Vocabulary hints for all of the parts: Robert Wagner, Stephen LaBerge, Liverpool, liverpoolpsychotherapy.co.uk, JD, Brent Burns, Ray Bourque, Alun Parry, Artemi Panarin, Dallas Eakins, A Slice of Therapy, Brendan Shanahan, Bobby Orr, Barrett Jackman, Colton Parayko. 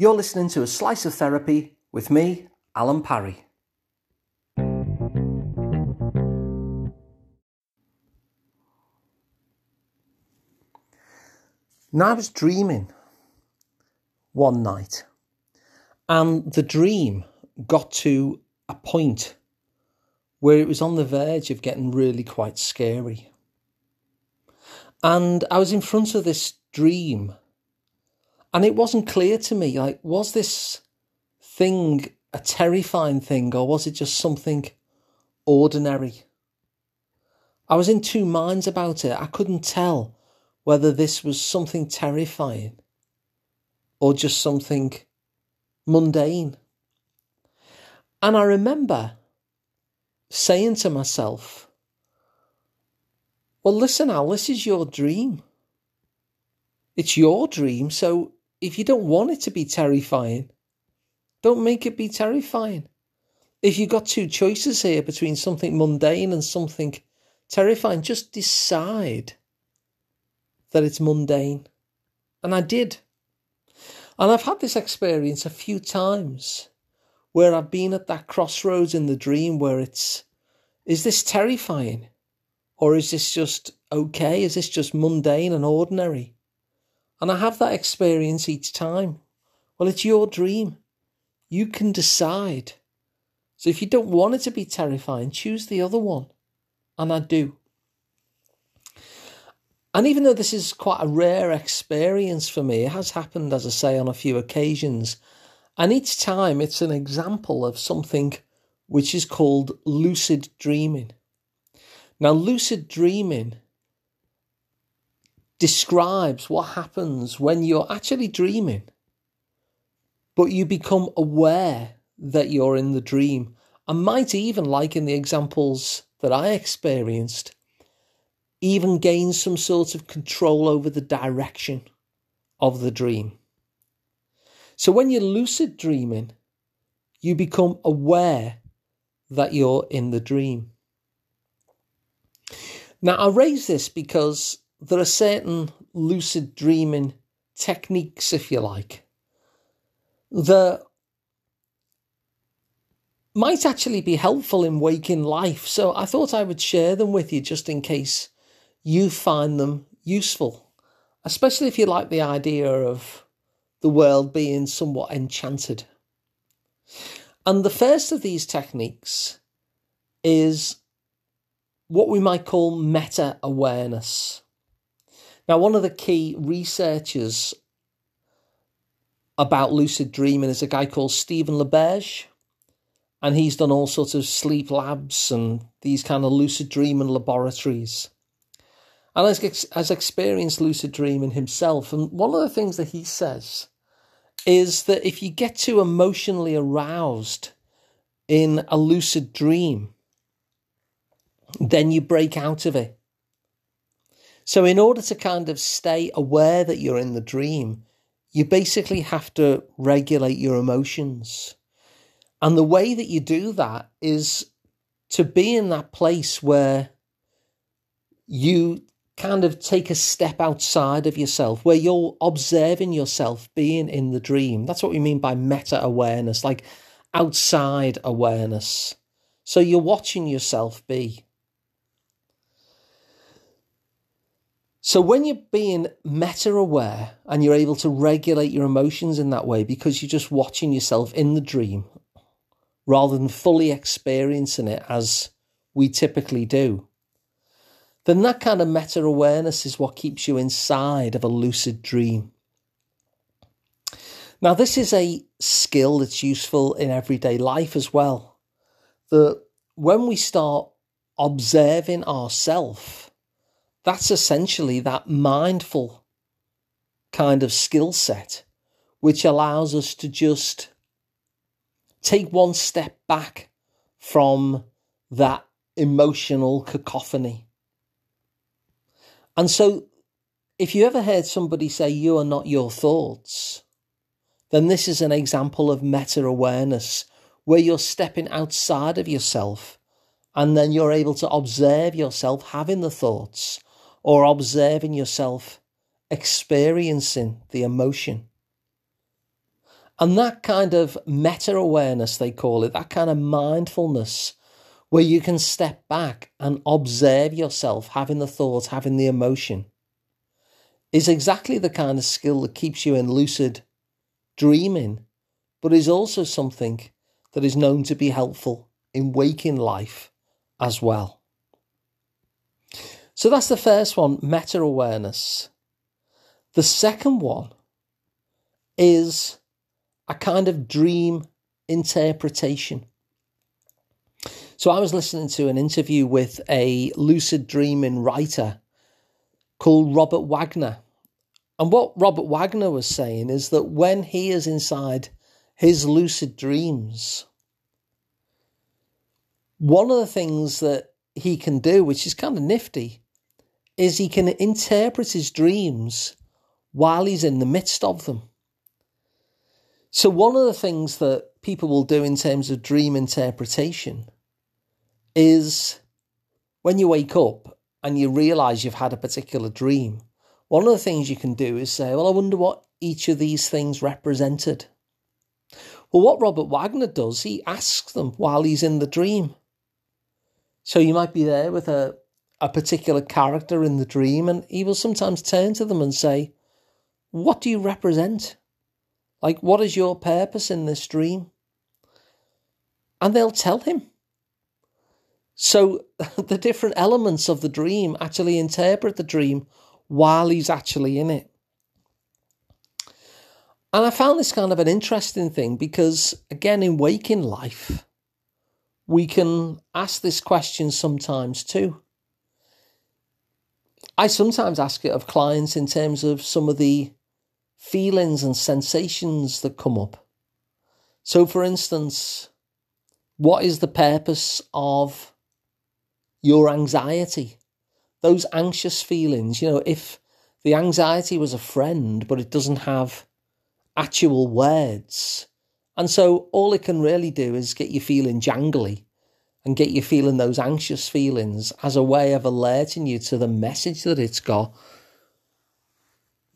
You're listening to A Slice of Therapy with me, Alun Parry. Now I was dreaming one night, and the dream got to a point where it was on the verge of getting really quite scary. And I was in front of this dream, and it wasn't clear to me, like, was this thing a terrifying thing or was it just something ordinary? I was in two minds about it. I couldn't tell whether this was something terrifying or just something mundane. And I remember saying to myself, well, listen, Al, this is your dream. It's your dream, so if you don't want it to be terrifying, don't make it be terrifying. If you've got two choices here between something mundane and something terrifying, just decide that it's mundane. And I did. And I've had this experience a few times where I've been at that crossroads in the dream where it's, is this terrifying? Or is this just okay? Is this just mundane and ordinary? And I have that experience each time. Well, it's your dream. You can decide. So if you don't want it to be terrifying, choose the other one. And I do. And even though this is quite a rare experience for me, it has happened, as I say, on a few occasions. And each time it's an example of something which is called lucid dreaming. Now, lucid dreaming describes what happens when you're actually dreaming, but you become aware that you're in the dream, and might even, like in the examples that I experienced, even gain some sort of control over the direction of the dream. So when you're lucid dreaming, you become aware that you're in the dream. Now, I raise this because there are certain lucid dreaming techniques, if you like, that might actually be helpful in waking life. So I thought I would share them with you just in case you find them useful, especially if you like the idea of the world being somewhat enchanted. And the first of these techniques is what we might call meta-awareness. Now, one of the key researchers about lucid dreaming is a guy called Stephen LaBerge, and he's done all sorts of sleep labs and these kind of lucid dreaming laboratories, and has experienced lucid dreaming himself. And one of the things that he says is that if you get too emotionally aroused in a lucid dream, then you break out of it. So in order to kind of stay aware that you're in the dream, you basically have to regulate your emotions. And the way that you do that is to be in that place where you kind of take a step outside of yourself, where you're observing yourself being in the dream. That's what we mean by meta-awareness, like outside awareness. So you're watching yourself be. So when you're being meta-aware and you're able to regulate your emotions in that way, because you're just watching yourself in the dream rather than fully experiencing it as we typically do, then that kind of meta-awareness is what keeps you inside of a lucid dream. Now, this is a skill that's useful in everyday life as well, that when we start observing ourselves, that's essentially that mindful kind of skill set, which allows us to just take one step back from that emotional cacophony. And so if you ever heard somebody say, you are not your thoughts, then this is an example of meta-awareness, where you're stepping outside of yourself and then you're able to observe yourself having the thoughts, or observing yourself experiencing the emotion. And that kind of meta-awareness, they call it, that kind of mindfulness where you can step back and observe yourself having the thoughts, having the emotion, is exactly the kind of skill that keeps you in lucid dreaming, but is also something that is known to be helpful in waking life as well. So that's the first one, meta-awareness. The second one is a kind of dream interpretation. So I was listening to an interview with a lucid dreaming writer called Robert Wagner. And what Robert Wagner was saying is that when he is inside his lucid dreams, one of the things that he can do, which is kind of nifty, is he can interpret his dreams while he's in the midst of them. So one of the things that people will do in terms of dream interpretation is when you wake up and you realise you've had a particular dream, one of the things you can do is say, well, I wonder what each of these things represented. Well, what Robert Wagner does, he asks them while he's in the dream. So you might be there with a particular character in the dream, and he will sometimes turn to them and say, what do you represent? Like, what is your purpose in this dream? And they'll tell him. So the different elements of the dream actually interpret the dream while he's actually in it. And I found this kind of an interesting thing because, again, in waking life, we can ask this question sometimes too. I sometimes ask it of clients in terms of some of the feelings and sensations that come up. So, for instance, what is the purpose of your anxiety? Those anxious feelings, you know, if the anxiety was a friend, but it doesn't have actual words. And so all it can really do is get you feeling jangly and get you feeling those anxious feelings as a way of alerting you to the message that it's got.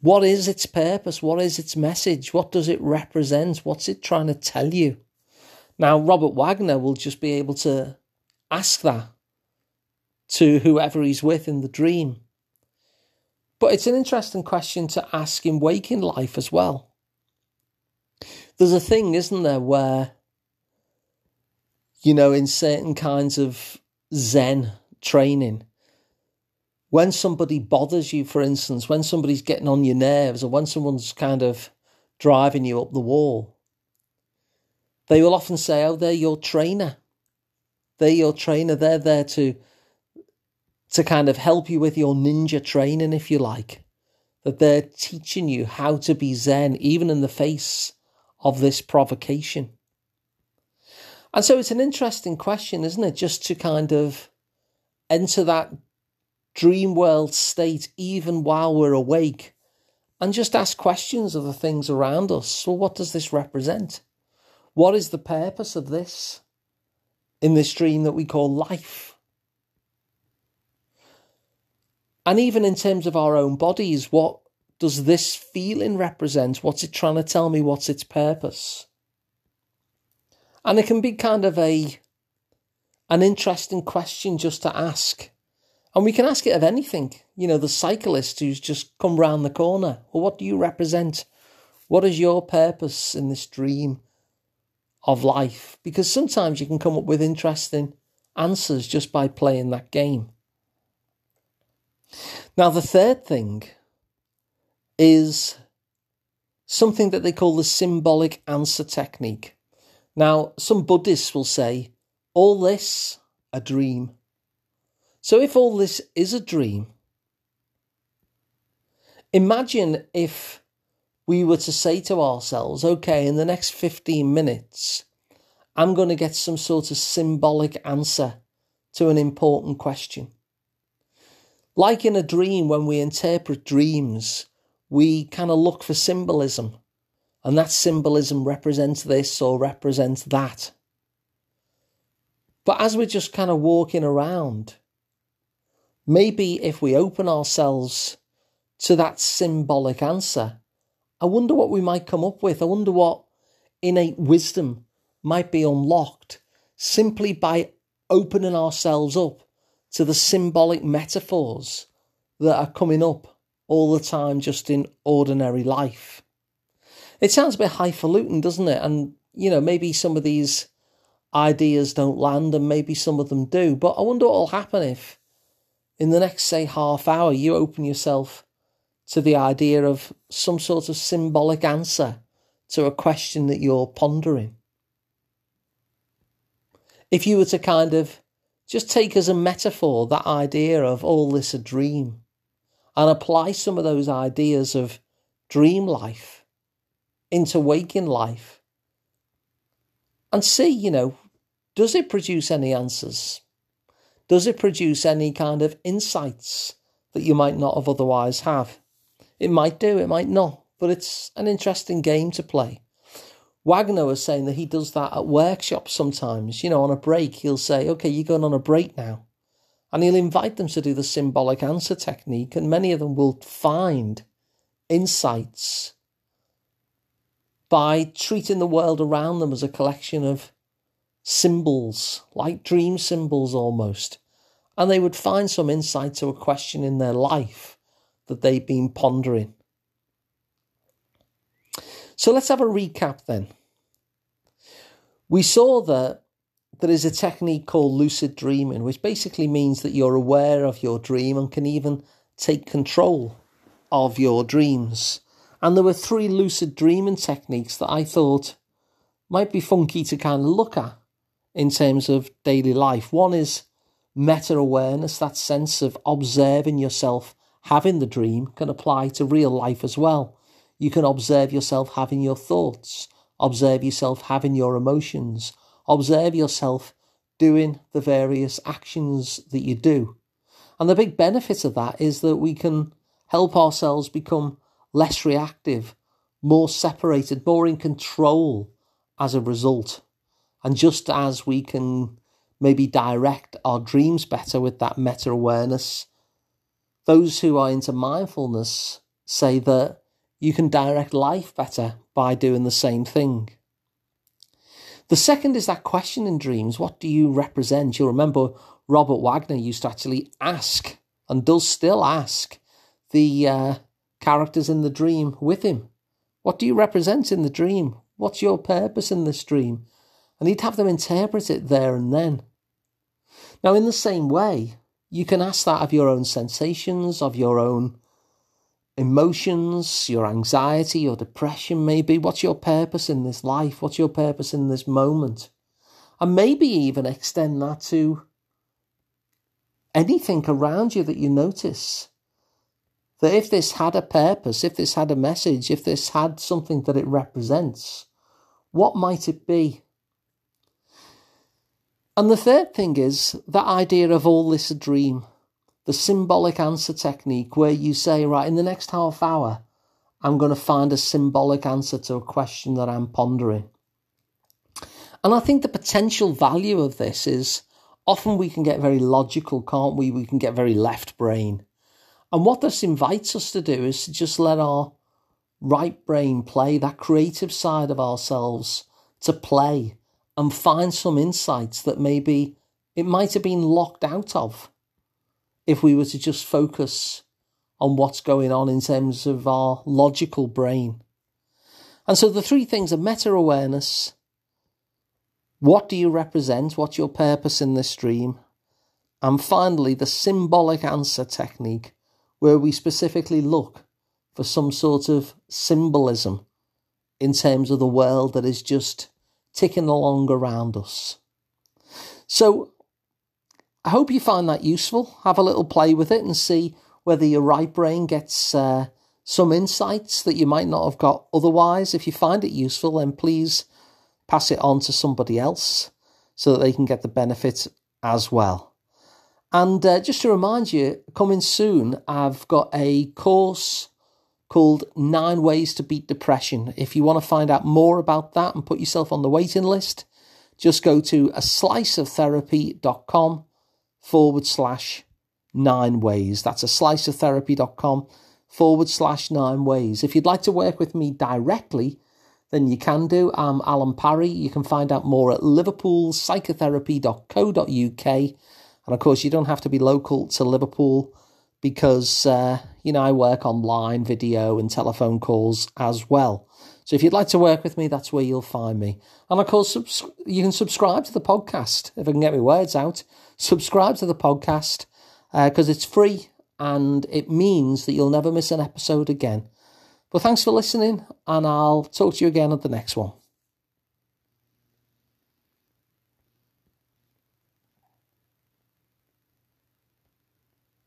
What is its purpose? What is its message? What does it represent? What's it trying to tell you? Now, Robert Wagner will just be able to ask that to whoever he's with in the dream. But it's an interesting question to ask in waking life as well. There's a thing, isn't there, where, you know, in certain kinds of Zen training, when somebody bothers you, for instance, when somebody's getting on your nerves or when someone's kind of driving you up the wall, they will often say, oh, they're your trainer. They're your trainer. They're there to kind of help you with your ninja training, if you like, that they're teaching you how to be Zen, even in the face of this provocation. And so it's an interesting question, isn't it? Just to kind of enter that dream world state even while we're awake and just ask questions of the things around us. So what does this represent? What is the purpose of this in this dream that we call life? And even in terms of our own bodies, what does this feeling represent? What's it trying to tell me? What's its purpose? And it can be kind of an interesting question just to ask. And we can ask it of anything. You know, the cyclist who's just come round the corner. Well, what do you represent? What is your purpose in this dream of life? Because sometimes you can come up with interesting answers just by playing that game. Now, the third thing is something that they call the symbolic answer technique. Now, some Buddhists will say, all this a dream. So if all this is a dream, imagine if we were to say to ourselves, okay, in the next 15 minutes, I'm going to get some sort of symbolic answer to an important question. Like in a dream, when we interpret dreams, we kind of look for symbolism, and that symbolism represents this or represents that. But as we're just kind of walking around, maybe if we open ourselves to that symbolic answer, I wonder what we might come up with. I wonder what innate wisdom might be unlocked simply by opening ourselves up to the symbolic metaphors that are coming up all the time just in ordinary life. It sounds a bit highfalutin, doesn't it? And, you know, maybe some of these ideas don't land and maybe some of them do. But I wonder what will happen if in the next, say, half hour, you open yourself to the idea of some sort of symbolic answer to a question that you're pondering. If you were to kind of just take as a metaphor that idea of all this a dream and apply some of those ideas of dream life into waking life and see, you know, does it produce any answers? Does it produce any kind of insights that you might not have otherwise have? It might do, it might not, but it's an interesting game to play. Wagner was saying that he does that at workshops sometimes, you know, on a break. He'll say, OK, you're going on a break now. And he'll invite them to do the symbolic answer technique, and many of them will find insights by treating the world around them as a collection of symbols, like dream symbols almost, and they would find some insight to a question in their life that they've been pondering. So let's have a recap then. We saw that there is a technique called lucid dreaming, which basically means that you're aware of your dream and can even take control of your dreams. And there were three lucid dreaming techniques that I thought might be funky to kind of look at in terms of daily life. One is meta-awareness, that sense of observing yourself having the dream can apply to real life as well. You can observe yourself having your thoughts, observe yourself having your emotions, observe yourself doing the various actions that you do. And the big benefit of that is that we can help ourselves become less reactive, more separated, more in control as a result. And just as we can maybe direct our dreams better with that meta-awareness, those who are into mindfulness say that you can direct life better by doing the same thing. The second is that question in dreams. What do you represent? You'll remember Robert Wagner used to actually ask, and does still ask, the characters in the dream with him. What do you represent in the dream? What's your purpose in this dream? And he'd have them interpret it there and then. Now, in the same way, you can ask that of your own sensations, of your own emotions, your anxiety, your depression maybe. What's your purpose in this life? What's your purpose in this moment? And maybe even extend that to anything around you that you notice. That if this had a purpose, if this had a message, if this had something that it represents, what might it be? And the third thing is that idea of all this a dream, the symbolic answer technique, where you say, right, in the next half hour, I'm going to find a symbolic answer to a question that I'm pondering. And I think the potential value of this is often we can get very logical, can't we? We can get very left brain. And what this invites us to do is to just let our right brain play, that creative side of ourselves to play and find some insights that maybe it might have been locked out of if we were to just focus on what's going on in terms of our logical brain. And so the three things are meta-awareness, what do you represent, what's your purpose in this dream, and finally the symbolic answer technique, where we specifically look for some sort of symbolism in terms of the world that is just ticking along around us. So I hope you find that useful. Have a little play with it and see whether your right brain gets some insights that you might not have got otherwise. If you find it useful, then please pass it on to somebody else so that they can get the benefit as well. And just to remind you, coming soon, I've got a course called 9 Ways to Beat Depression. If you want to find out more about that and put yourself on the waiting list, just go to asliceoftherapy.com/9ways. That's asliceoftherapy.com/9ways. If you'd like to work with me directly, then you can do. I'm Alun Parry. You can find out more at liverpoolpsychotherapy.co.uk. And of course, you don't have to be local to Liverpool because, I work online, video and telephone calls as well. So if you'd like to work with me, that's where you'll find me. And of course, you can subscribe to the podcast, if I can get my words out. Subscribe to the podcast because it's free and it means that you'll never miss an episode again. But thanks for listening and I'll talk to you again at the next one.